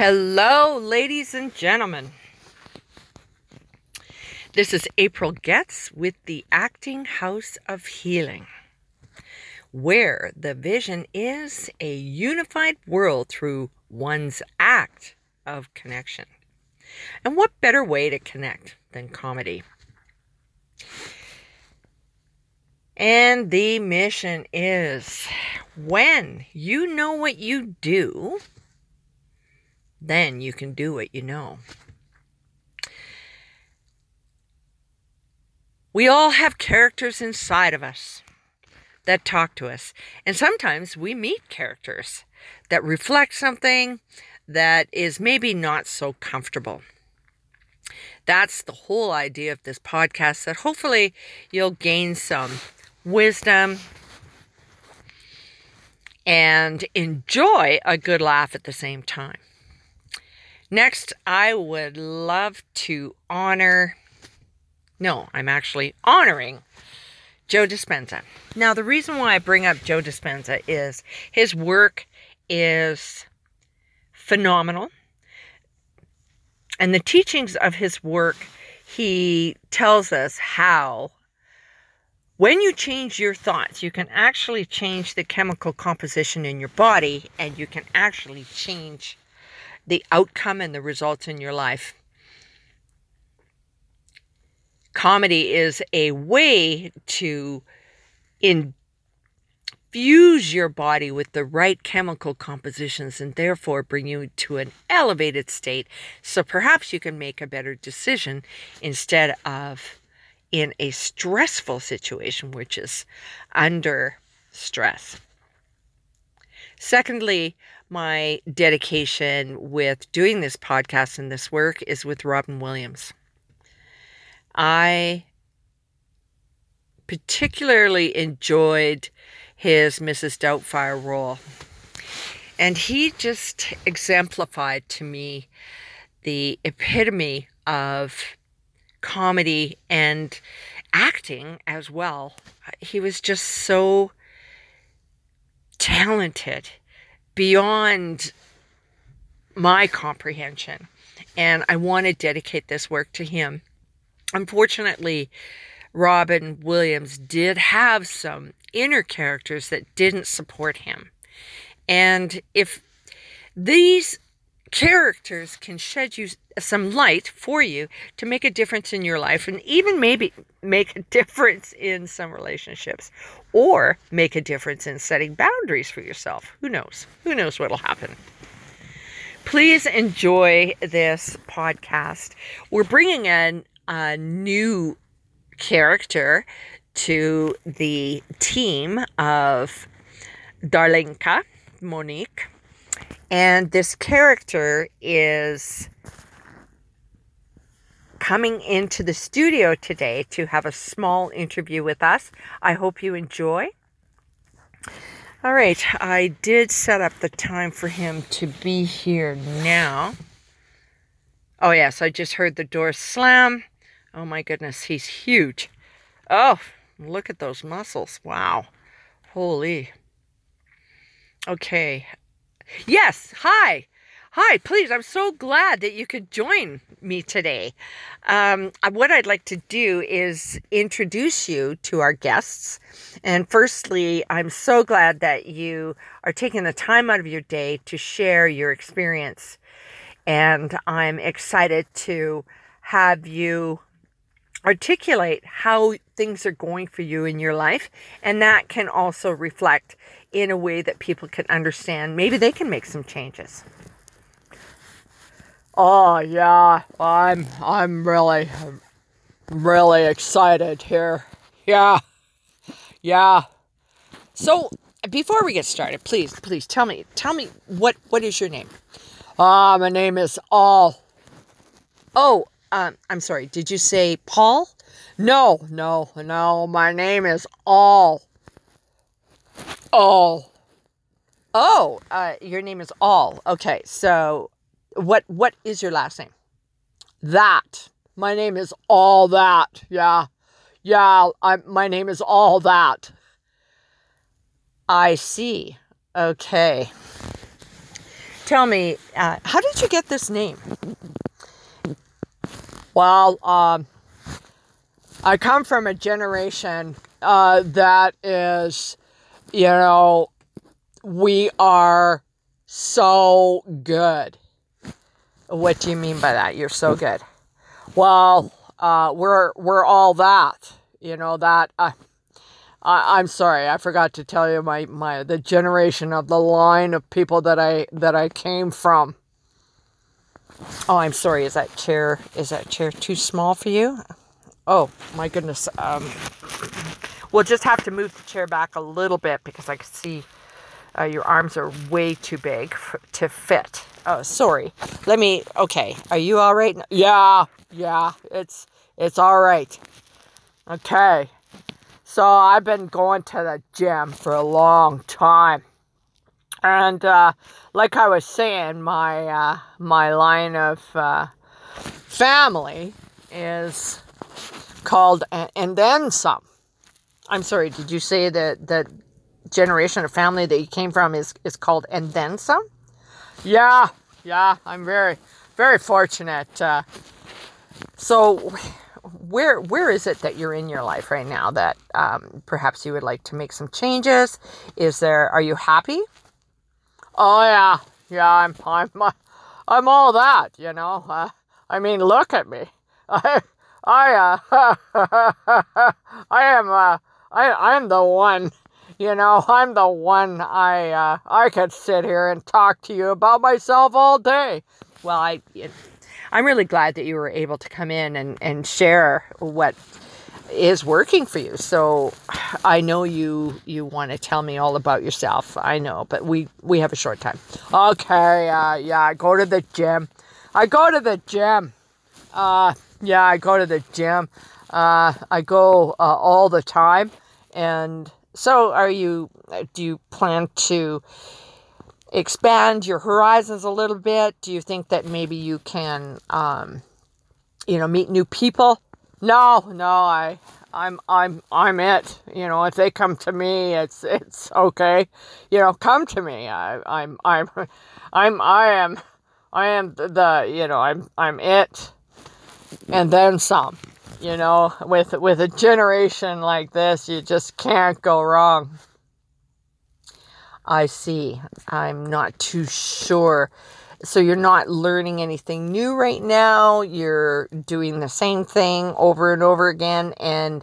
Hello, ladies and gentlemen. This is April Goetz with the Acting House of Healing, where the vision is a unified world through one's act of connection. And what better way to connect than comedy? And the mission is, when you know what you do, then you can do what you know. We all have characters inside of us that talk to us. And sometimes we meet characters that reflect something that is maybe not so comfortable. That's the whole idea of this podcast, that hopefully you'll gain some wisdom and enjoy a good laugh at the same time. Next, I would love to I'm actually honoring Joe Dispenza. Now, the reason why I bring up Joe Dispenza is his work is phenomenal. And the teachings of his work, he tells us how when you change your thoughts, you can actually change the chemical composition in your body, and you can actually change the outcome and the results in your life. Comedy is a way to infuse your body with the right chemical compositions and therefore bring you to an elevated state, so perhaps you can make a better decision instead of in a stressful situation, which is under stress. Secondly, my dedication with doing this podcast and this work is with Robin Williams. I particularly enjoyed his Mrs. Doubtfire role. And he just exemplified to me the epitome of comedy and acting as well. He was just so talented, beyond my comprehension, and I want to dedicate this work to him. Unfortunately, Robin Williams did have some inner characters that didn't support him, and if these characters can shed you some light for you to make a difference in your life, and even maybe make a difference in some relationships, or make a difference in setting boundaries for yourself. Who knows? Who knows what'll happen? Please enjoy this podcast. We're bringing in a new character to the team of Darlenka, Monique. And this character is coming into the studio today to have a small interview with us. I hope you enjoy. All right, I did set up the time for him to be here now. Oh yes, I just heard the door slam. Oh my goodness, he's huge. Oh, look at those muscles. Wow. Holy. Okay. Yes, hi. Hi, please. I'm so glad that you could join me today. What I'd like to do is introduce you to our guests. And firstly, I'm so glad that you are taking the time out of your day to share your experience. And I'm excited to have you articulate how things are going for you in your life. And that can also reflect in a way that people can understand. Maybe they can make some changes. Oh yeah, I'm really excited here. Yeah. So before we get started, please tell me what is your name? My name is Al. Oh, I'm sorry. Did you say Paul? No. My name is Al. Al. Oh, your name is Al. Okay, so. What is your last name? That. My name is All That. Yeah. My name is All That. I see. Okay. tell me, how did you get this name? Well, I come from a generation that is, you know, we are so good. What do you mean by that? You're so good. Well, we're all that, you know, that, I'm sorry, I forgot to tell you the generation of the line of people that I came from. Oh, I'm sorry. Is that chair too small for you? Oh my goodness. We'll just have to move the chair back a little bit because I can see your arms are way too big to fit. Oh, sorry. Okay. Are you all right? Yeah. It's all right. Okay. So I've been going to the gym for a long time. And like I was saying, my line of family is called and then some. I'm sorry, did you say that the generation of family that you came from is called and then some? Yeah, I'm very, very fortunate. So where is it that you're in your life right now that perhaps you would like to make some changes? Are you happy? Oh yeah, I'm all that, you know. I mean, look at me. I'm the one, you know. I'm the one. I could sit here and talk to you about myself all day. Well, I'm really glad that you were able to come in and share what is working for you. So I know you want to tell me all about yourself. I know, but we have a short time. Okay. I go to the gym. I go all the time. And so do you plan to expand your horizons a little bit? Do you think that maybe you can, meet new people? No, I'm it. You know, if they come to me, it's okay. You know, come to me. I'm it, and then some. You know, with a generation like this, you just can't go wrong. I see. I'm not too sure. So you're not learning anything new right now. You're doing the same thing over and over again. And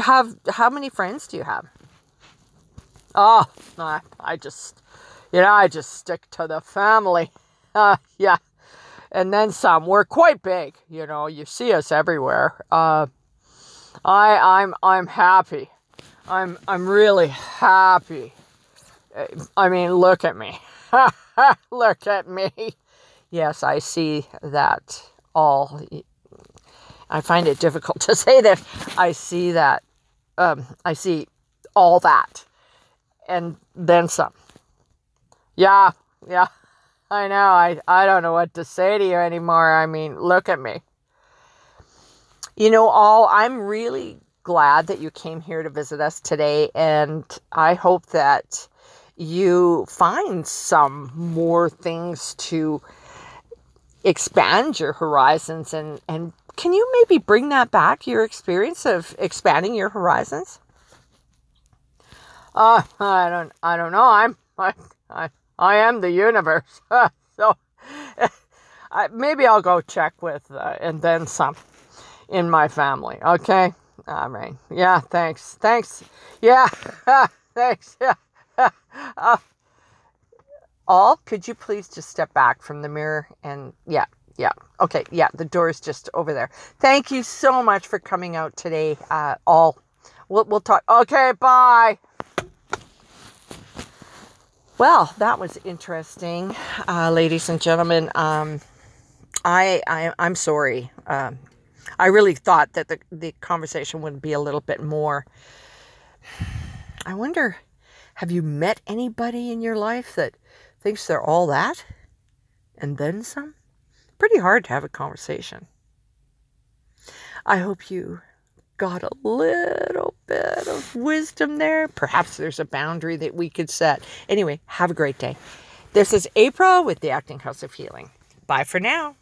how many friends do you have? Oh, I just stick to the family. Yeah. And then some. We're quite big. You know, you see us everywhere. I'm happy. I'm really happy. I mean, look at me. Look at me. Yes, I see that all. I find it difficult to say that. I see that. I see all that. And then some. Yeah. I know. I don't know what to say to you anymore. I mean, look at me. You know, I'm really glad that you came here to visit us today. And I hope that you find some more things to expand your horizons, and can you maybe bring that back, your experience of expanding your horizons? I don't know. I am the universe. So maybe I'll go check with and then some in my family. Okay. All right. Yeah. Thanks. Yeah. Thanks. Yeah. Could you please just step back from the mirror? And yeah. Okay. Yeah. The door is just over there. Thank you so much for coming out today. We'll talk. Okay. Bye. Well, that was interesting. Ladies and gentlemen, I'm sorry. I really thought that the conversation would be a little bit more. I wonder, have you met anybody in your life that thinks they're all that and then some? Pretty hard to have a conversation. I hope you got a little bit of wisdom there. Perhaps there's a boundary that we could set. Anyway, have a great day. This is April with the Acting House of Healing. Bye for now.